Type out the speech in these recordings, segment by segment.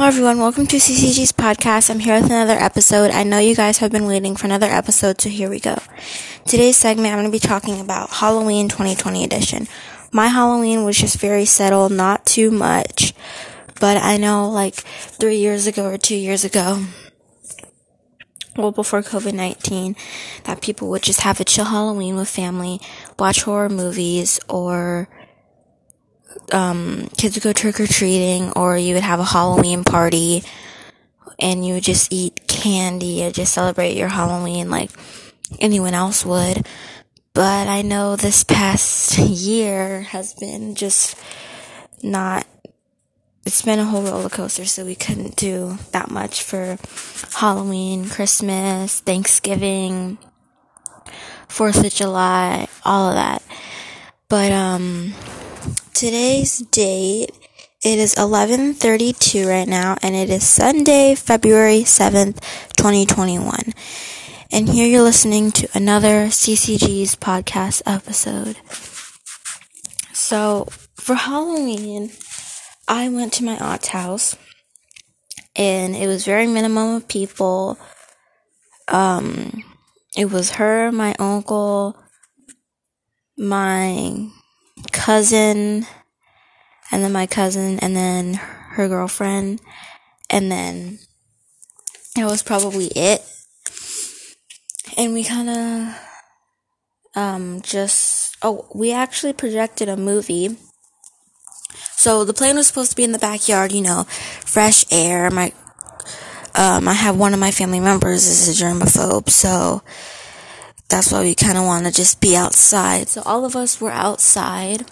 Hello everyone, welcome to CCG's podcast. I'm here with another episode. I know you guys have been waiting for another episode, so here we go. Today's segment, I'm going to be talking about Halloween 2020 edition. My Halloween was just very settled, not too much, but I know like 3 years ago or 2 years ago, well before COVID-19, that people would just have a chill Halloween with family, watch horror movies, or kids would go trick-or-treating, or you would have a Halloween party and you would just eat candy and just celebrate your Halloween like anyone else would. But I know this past year has been just not, it's been a whole roller coaster, so we couldn't do that much for Halloween, Christmas, Thanksgiving, 4th of July, all of that. But today's date, it is 11:32 right now, and it is Sunday, February 7th, 2021. And here you're listening to another CCG's podcast episode. So, for Halloween, I went to my aunt's house, and it was very minimum of people. It was her, my uncle, my cousin, and then my cousin, and then her girlfriend, and then that was probably it. And we kind of we actually projected a movie. So the plane was supposed to be in the backyard, you know, fresh air. My I have one of my family members is a germaphobe, so that's why we kind of want to just be outside. So all of us were outside.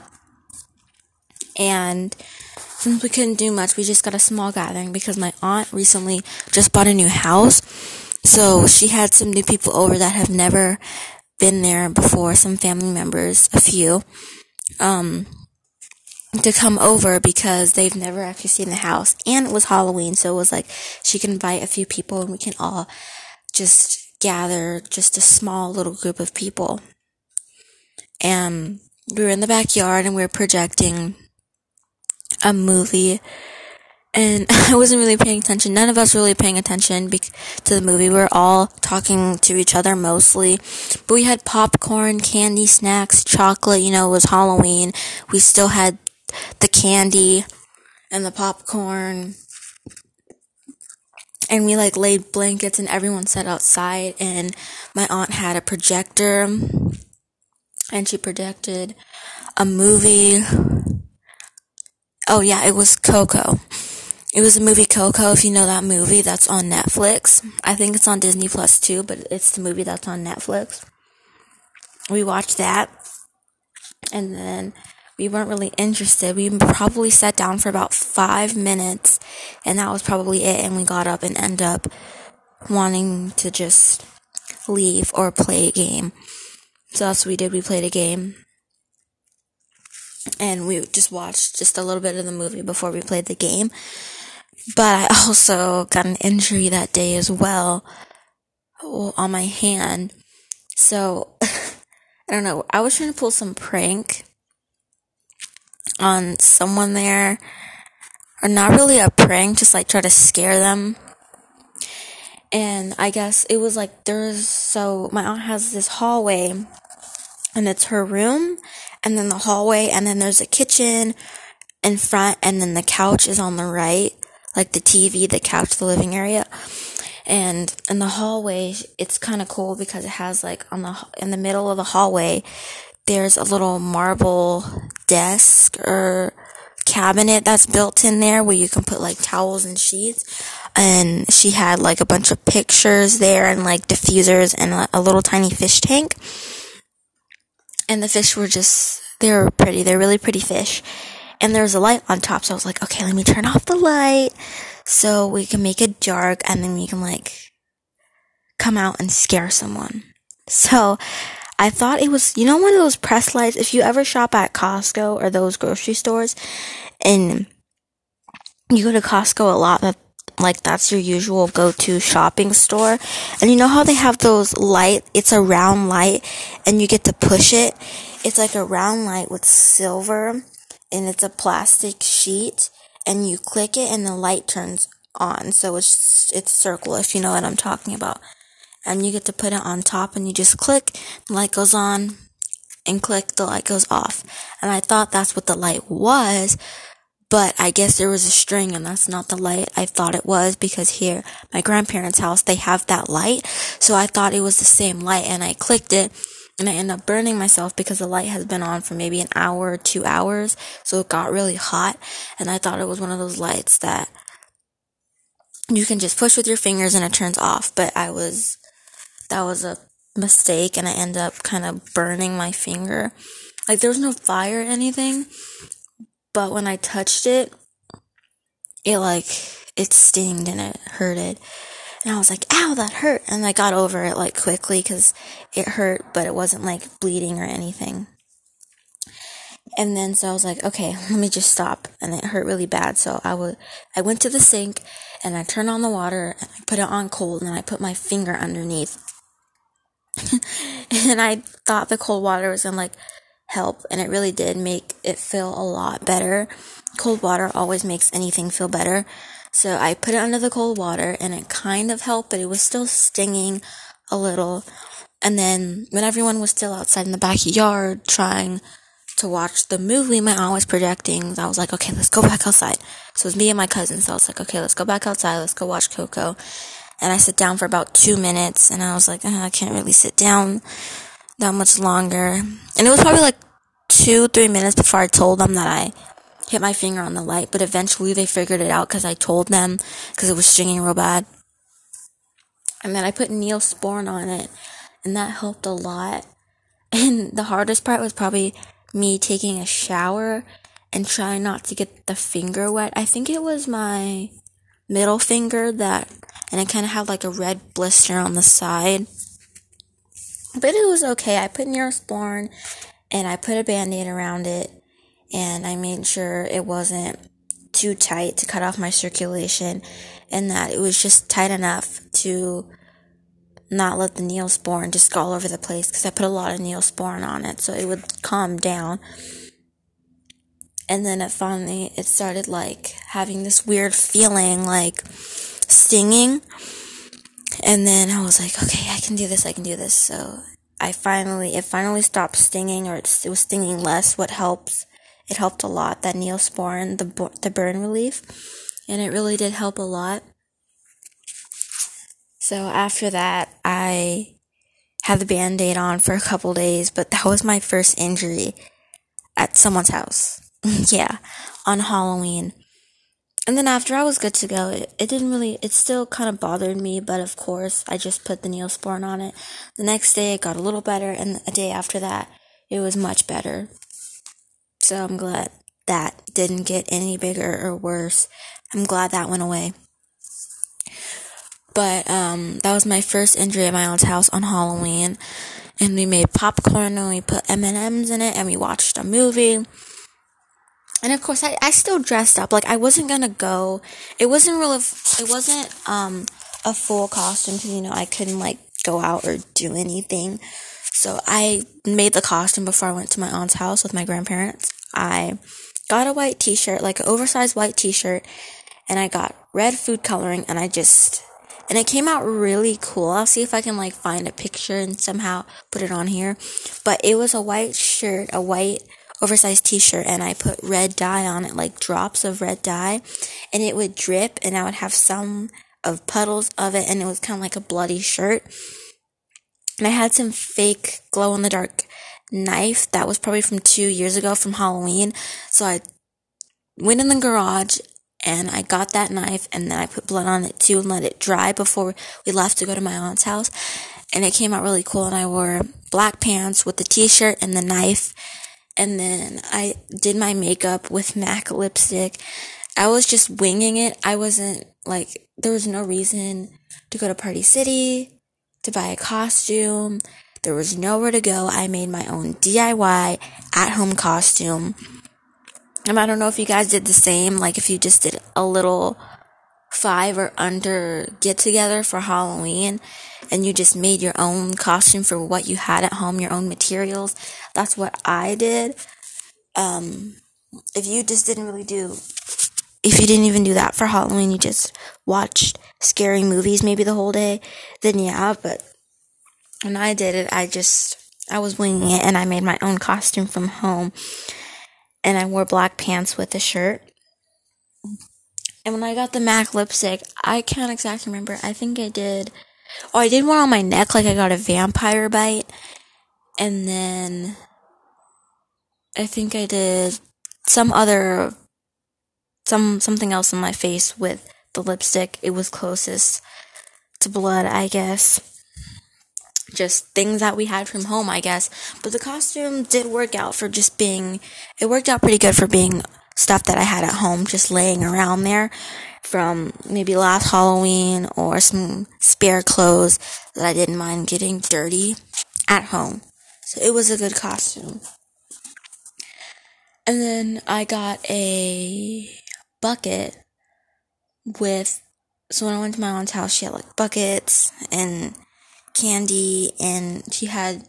And since we couldn't do much, we just got a small gathering because my aunt recently just bought a new house. So she had some new people over that have never been there before, some family members, a few, to come over because they've never actually seen the house. And it was Halloween, so it was like she can invite a few people and we can all just gather, just a small little group of people. And we were in the backyard and we were projecting a movie, and I wasn't really paying attention. None of us were really paying attention to the movie. We were all talking to each other mostly, but we had popcorn, candy, snacks, chocolate. You know, it was Halloween. We still had the candy and the popcorn. And we, like, laid blankets and everyone sat outside, and my aunt had a projector, and she projected a movie. Oh, yeah, it was Coco. It was the movie Coco, if you know that movie, that's on Netflix. I think it's on Disney Plus, too, but it's the movie that's on Netflix. We watched that, and then we weren't really interested. We probably sat down for about 5 minutes, and that was probably it. And we got up and ended up wanting to just leave or play a game. So that's what we did. We played a game. And we just watched just a little bit of the movie before we played the game. But I also got an injury that day as well on my hand. So, I don't know. I was trying to pull some prank on someone there, or not really a prank, just like try to scare them. And I guess it was like my aunt has this hallway, and it's her room, and then the hallway, and then there's a kitchen in front, and then the couch is on the right, like the TV, the couch, the living area. And in the hallway, it's kind of cool because it has like in the middle of the hallway, there's a little marble desk or cabinet that's built in there where you can put like towels and sheets. And she had like a bunch of pictures there and like diffusers and a little tiny fish tank. And the fish were they were pretty. They're really pretty fish. And there was a light on top. So I was like, okay, let me turn off the light so we can make it dark and then we can like come out and scare someone. So I thought it was, you know, one of those press lights. If you ever shop at Costco or those grocery stores, and you go to Costco a lot, that's your usual go-to shopping store. And you know how they have those light? It's a round light, and you get to push it. It's like a round light with silver, and it's a plastic sheet, and you click it, and the light turns on. So it's circular, if you know what I'm talking about. And you get to put it on top, and you just click, the light goes on, and click, the light goes off. And I thought that's what the light was, but I guess there was a string, and that's not the light I thought it was, because here, my grandparents' house, they have that light, so I thought it was the same light, and I clicked it, and I ended up burning myself because the light has been on for maybe an hour or 2 hours, so it got really hot, and I thought it was one of those lights that you can just push with your fingers and it turns off, but that was a mistake, and I ended up kind of burning my finger. Like, there was no fire or anything, but when I touched it, it stinged and it hurted. And I was like, ow, that hurt. And I got over it, quickly because it hurt, but it wasn't, bleeding or anything. And then, so I was like, okay, let me just stop. And it hurt really bad. So I went to the sink, and I turned on the water, and I put it on cold, and I put my finger underneath. And I thought the cold water was going to, help, and it really did make it feel a lot better. Cold water always makes anything feel better. So I put it under the cold water, and it kind of helped, but it was still stinging a little. And then when everyone was still outside in the backyard trying to watch the movie my aunt was projecting, I was like, okay, let's go back outside. So it was me and my cousin, so I was like, okay, let's go back outside, let's go watch Coco. And I sat down for about 2 minutes, and I was like, I can't really sit down that much longer. And it was probably 2-3 minutes before I told them that I hit my finger on the light, but eventually they figured it out because I told them, because it was stinging real bad. And then I put Neosporin on it, and that helped a lot. And the hardest part was probably me taking a shower and trying not to get the finger wet. I think it was my middle finger and it kind of had a red blister on the side. But it was okay. I put Neosporin, and I put a Band-Aid around it, and I made sure it wasn't too tight to cut off my circulation, and that it was just tight enough to not let the Neosporin just go all over the place, because I put a lot of Neosporin on it, so it would calm down. And then it started, having this weird feeling, stinging. And then I was like, okay, I can do this. So it finally stopped stinging, or it was stinging less. It helped a lot, that Neosporin, the burn relief. And it really did help a lot. So after that, I had the Band-Aid on for a couple days, but that was my first injury at someone's house. Yeah, on Halloween. And then after I was good to go, it still kind of bothered me, but of course, I just put the Neosporin on it. The next day, it got a little better, and a day after that, it was much better. So I'm glad that didn't get any bigger or worse. I'm glad that went away. But that was my first injury at my aunt's house on Halloween, and we made popcorn, and we put M&Ms in it, and we watched a movie. And of course, I still dressed up. I wasn't gonna go. It wasn't a full costume, because I couldn't go out or do anything. So I made the costume before I went to my aunt's house with my grandparents. I got a white t-shirt, an oversized white t-shirt, and I got red food coloring, and it came out really cool. I'll see if I can find a picture and somehow put it on here. But it was a white shirt, a white oversized t-shirt, and I put red dye on it, drops of red dye, and it would drip, and I would have some of puddles of it, and it was kind of a bloody shirt. And I had some fake glow-in-the-dark knife that was probably from 2 years ago from Halloween, so I went in the garage, and I got that knife, and then I put blood on it too, and let it dry before we left to go to my aunt's house, and it came out really cool, and I wore black pants with the t-shirt and the knife. And then I did my makeup with MAC lipstick. I was just winging it. I wasn't, there was no reason to go to Party City, to buy a costume. There was nowhere to go. I made my own DIY at-home costume. And I don't know if you guys did the same, if you just did a little 5 or under get-together for Halloween, and you just made your own costume for what you had at home, your own materials. That's what I did. If you just didn't really do If you didn't even do that for Halloween, you just watched scary movies maybe the whole day, then yeah, but when I did it, I was winging it, and I made my own costume from home, and I wore black pants with a shirt. And when I got the MAC lipstick, I can't exactly remember. I think I did. Oh, I did one on my neck, like I got a vampire bite. And then I think I did something else on my face with the lipstick. It was closest to blood, I guess. Just things that we had from home, I guess. But the costume did work out for just being, it worked out pretty good for being stuff that I had at home just laying around there from maybe last Halloween, or some spare clothes that I didn't mind getting dirty at home. So it was a good costume. And then I got a bucket with, so when I went to my aunt's house, she had like buckets and candy, and she had,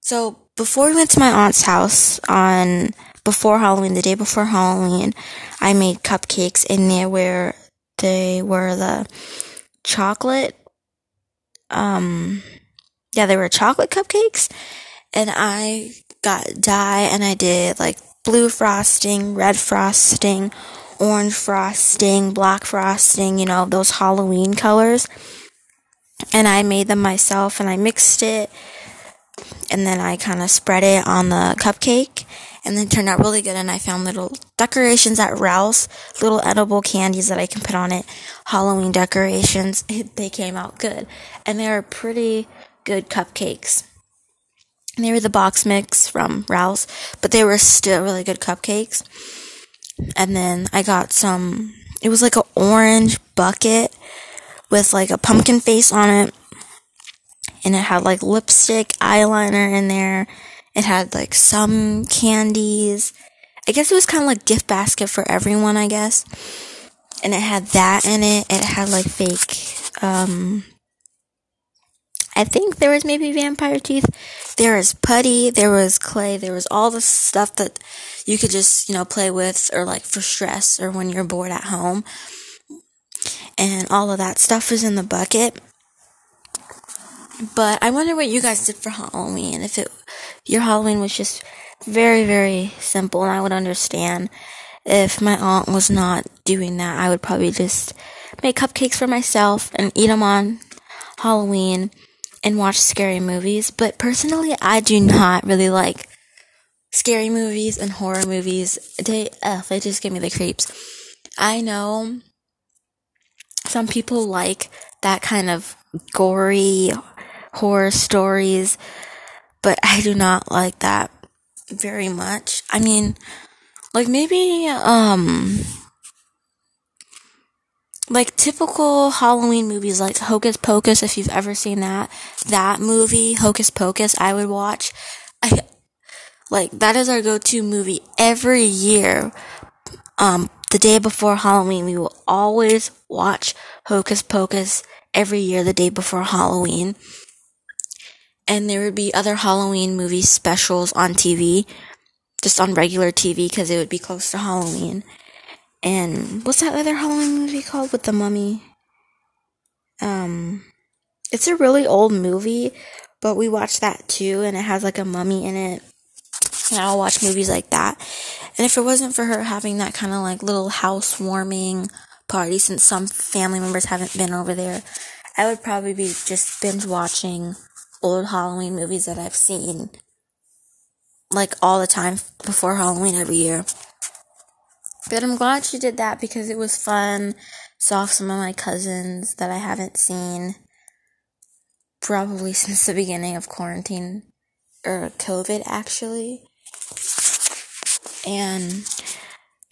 so before we went to my aunt's house the day before Halloween, I made cupcakes, and they were the chocolate, they were chocolate cupcakes, and I got dye, and I did, like, blue frosting, red frosting, orange frosting, black frosting, you know, those Halloween colors, and I made them myself, and I mixed it, and then I kind of spread it on the cupcake, and then turned out really good, and I found little decorations at Rouse, little edible candies that I can put on it, Halloween decorations. They came out good, and they were pretty good cupcakes. And they were the box mix from Rouse, but they were still really good cupcakes. And then I got some, it was like an orange bucket with like a pumpkin face on it, and it had like lipstick, eyeliner in there. It had, like, some candies. I guess it was kind of like gift basket for everyone, I guess. And it had that in it. It had, like, fake, I think there was maybe vampire teeth. There was putty. There was clay. There was all the stuff that you could just, you know, play with, or, like, for stress, or when you're bored at home. And all of that stuff was in the bucket. But I wonder what you guys did for Halloween. If your Halloween was just very, very simple, and I would understand if my aunt was not doing that. I would probably just make cupcakes for myself and eat them on Halloween and watch scary movies. But personally, I do not really like scary movies and horror movies. They just give me the creeps. I know some people like that kind of gory horror stories, but I do not like that very much. I mean, like, maybe, like, typical Halloween movies, like Hocus Pocus, if you've ever seen that movie, Hocus Pocus, I would watch. That is our go-to movie every year. The day before Halloween, we will always watch Hocus Pocus every year the day before Halloween. And there would be other Halloween movie specials on TV, just on regular TV, because it would be close to Halloween. And what's that other Halloween movie called with the mummy? It's a really old movie, but we watched that too, and it has like a mummy in it. And I'll watch movies like that. And if it wasn't for her having that kind of like little housewarming party, since some family members haven't been over there, I would probably be just binge watching old Halloween movies that I've seen, like, all the time before Halloween every year. But I'm glad she did that, because it was fun. Saw some of my cousins that I haven't seen probably since the beginning of quarantine, or COVID, actually. And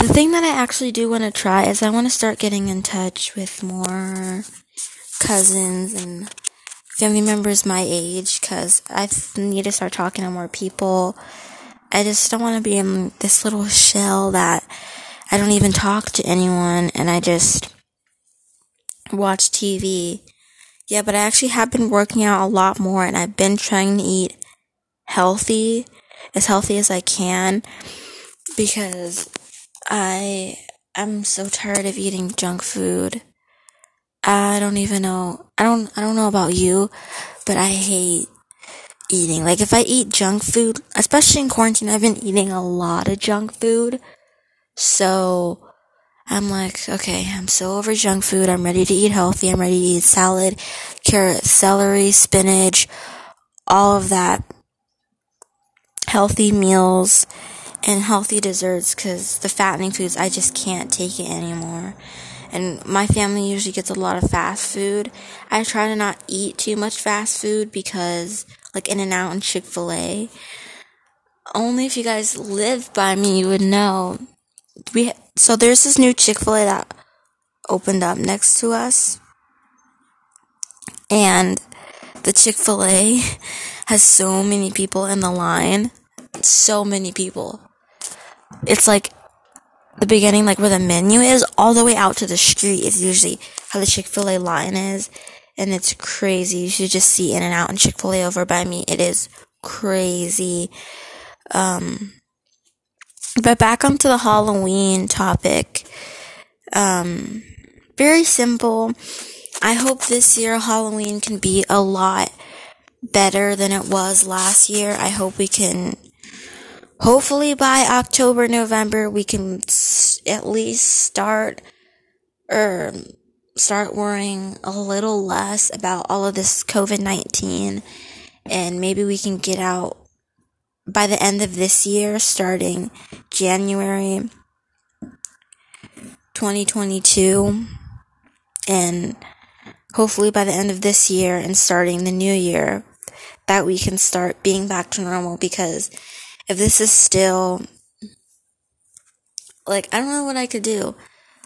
the thing that I actually do want to try is I want to start getting in touch with more cousins and family members my age, because I need to start talking to more people. I just don't want to be in this little shell that I don't even talk to anyone, and I just watch TV. Yeah, but I actually have been working out a lot more, and I've been trying to eat healthy as I can, because I I'm so tired of eating junk food. I don't even know. I don't know about you, but I hate eating. Like, if I eat junk food, especially in quarantine, I've been eating a lot of junk food. So I'm like, okay, I'm so over junk food. I'm ready to eat healthy. I'm ready to eat salad, carrot, celery, spinach, all of that. Healthy meals and healthy desserts, because the fattening foods, I just can't take it anymore. And my family usually gets a lot of fast food. I try to not eat too much fast food because, like, In-N-Out and Chick-fil-A. Only if you guys live by me, you would know. So there's this new Chick-fil-A that opened up next to us. And the Chick-fil-A has so many people in the line. So many people. It's like the beginning, like where the menu is, all the way out to the street is usually how the Chick-fil-A line is. And it's crazy. You should just see In-N-Out and Chick-fil-A over by me. It is crazy. But back onto the Halloween topic. Very simple. I hope this year Halloween can be a lot better than it was last year. I hope we can, hopefully by October, November, we can at least start worrying a little less about all of this COVID-19, and maybe we can get out by the end of this year, starting January 2022, and hopefully by the end of this year and starting the new year, that we can start being back to normal. Because if this is still, like, I don't know what I could do.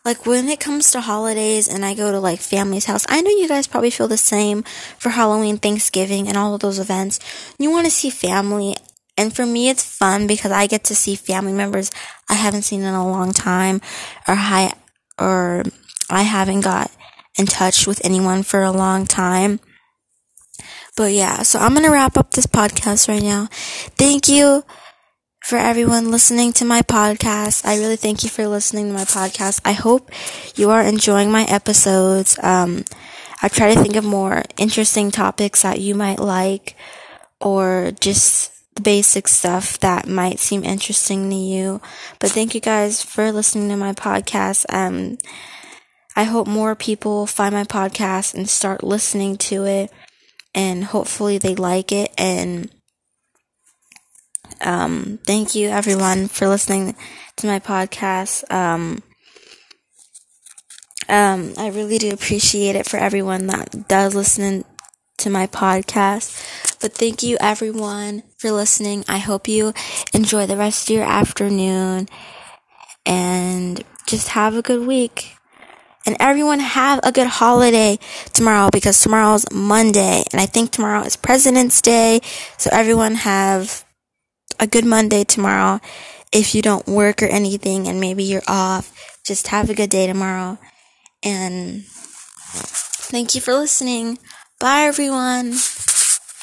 Like, when it comes to holidays and I go to, like, family's house, I know you guys probably feel the same for Halloween, Thanksgiving, and all of those events. You want to see family, and for me it's fun because I get to see family members I haven't seen in a long time, or I haven't got in touch with anyone for a long time. But yeah, so I'm going to wrap up this podcast right now. Thank you for everyone listening to my podcast. I really thank you for listening to my podcast. I hope you are enjoying my episodes. I try to think of more interesting topics that you might like, or just the basic stuff that might seem interesting to you. But thank you guys for listening to my podcast. I hope more people find my podcast and start listening to it, and hopefully they like it. And thank you everyone for listening to my podcast. I really do appreciate it for everyone that does listen to my podcast. But thank you everyone for listening. I hope you enjoy the rest of your afternoon, and just have a good week. And everyone have a good holiday tomorrow, because tomorrow's Monday, and I think tomorrow is President's Day. So everyone have a good Monday tomorrow. If you don't work or anything and maybe you're off, just have a good day tomorrow. And thank you for listening. Bye everyone.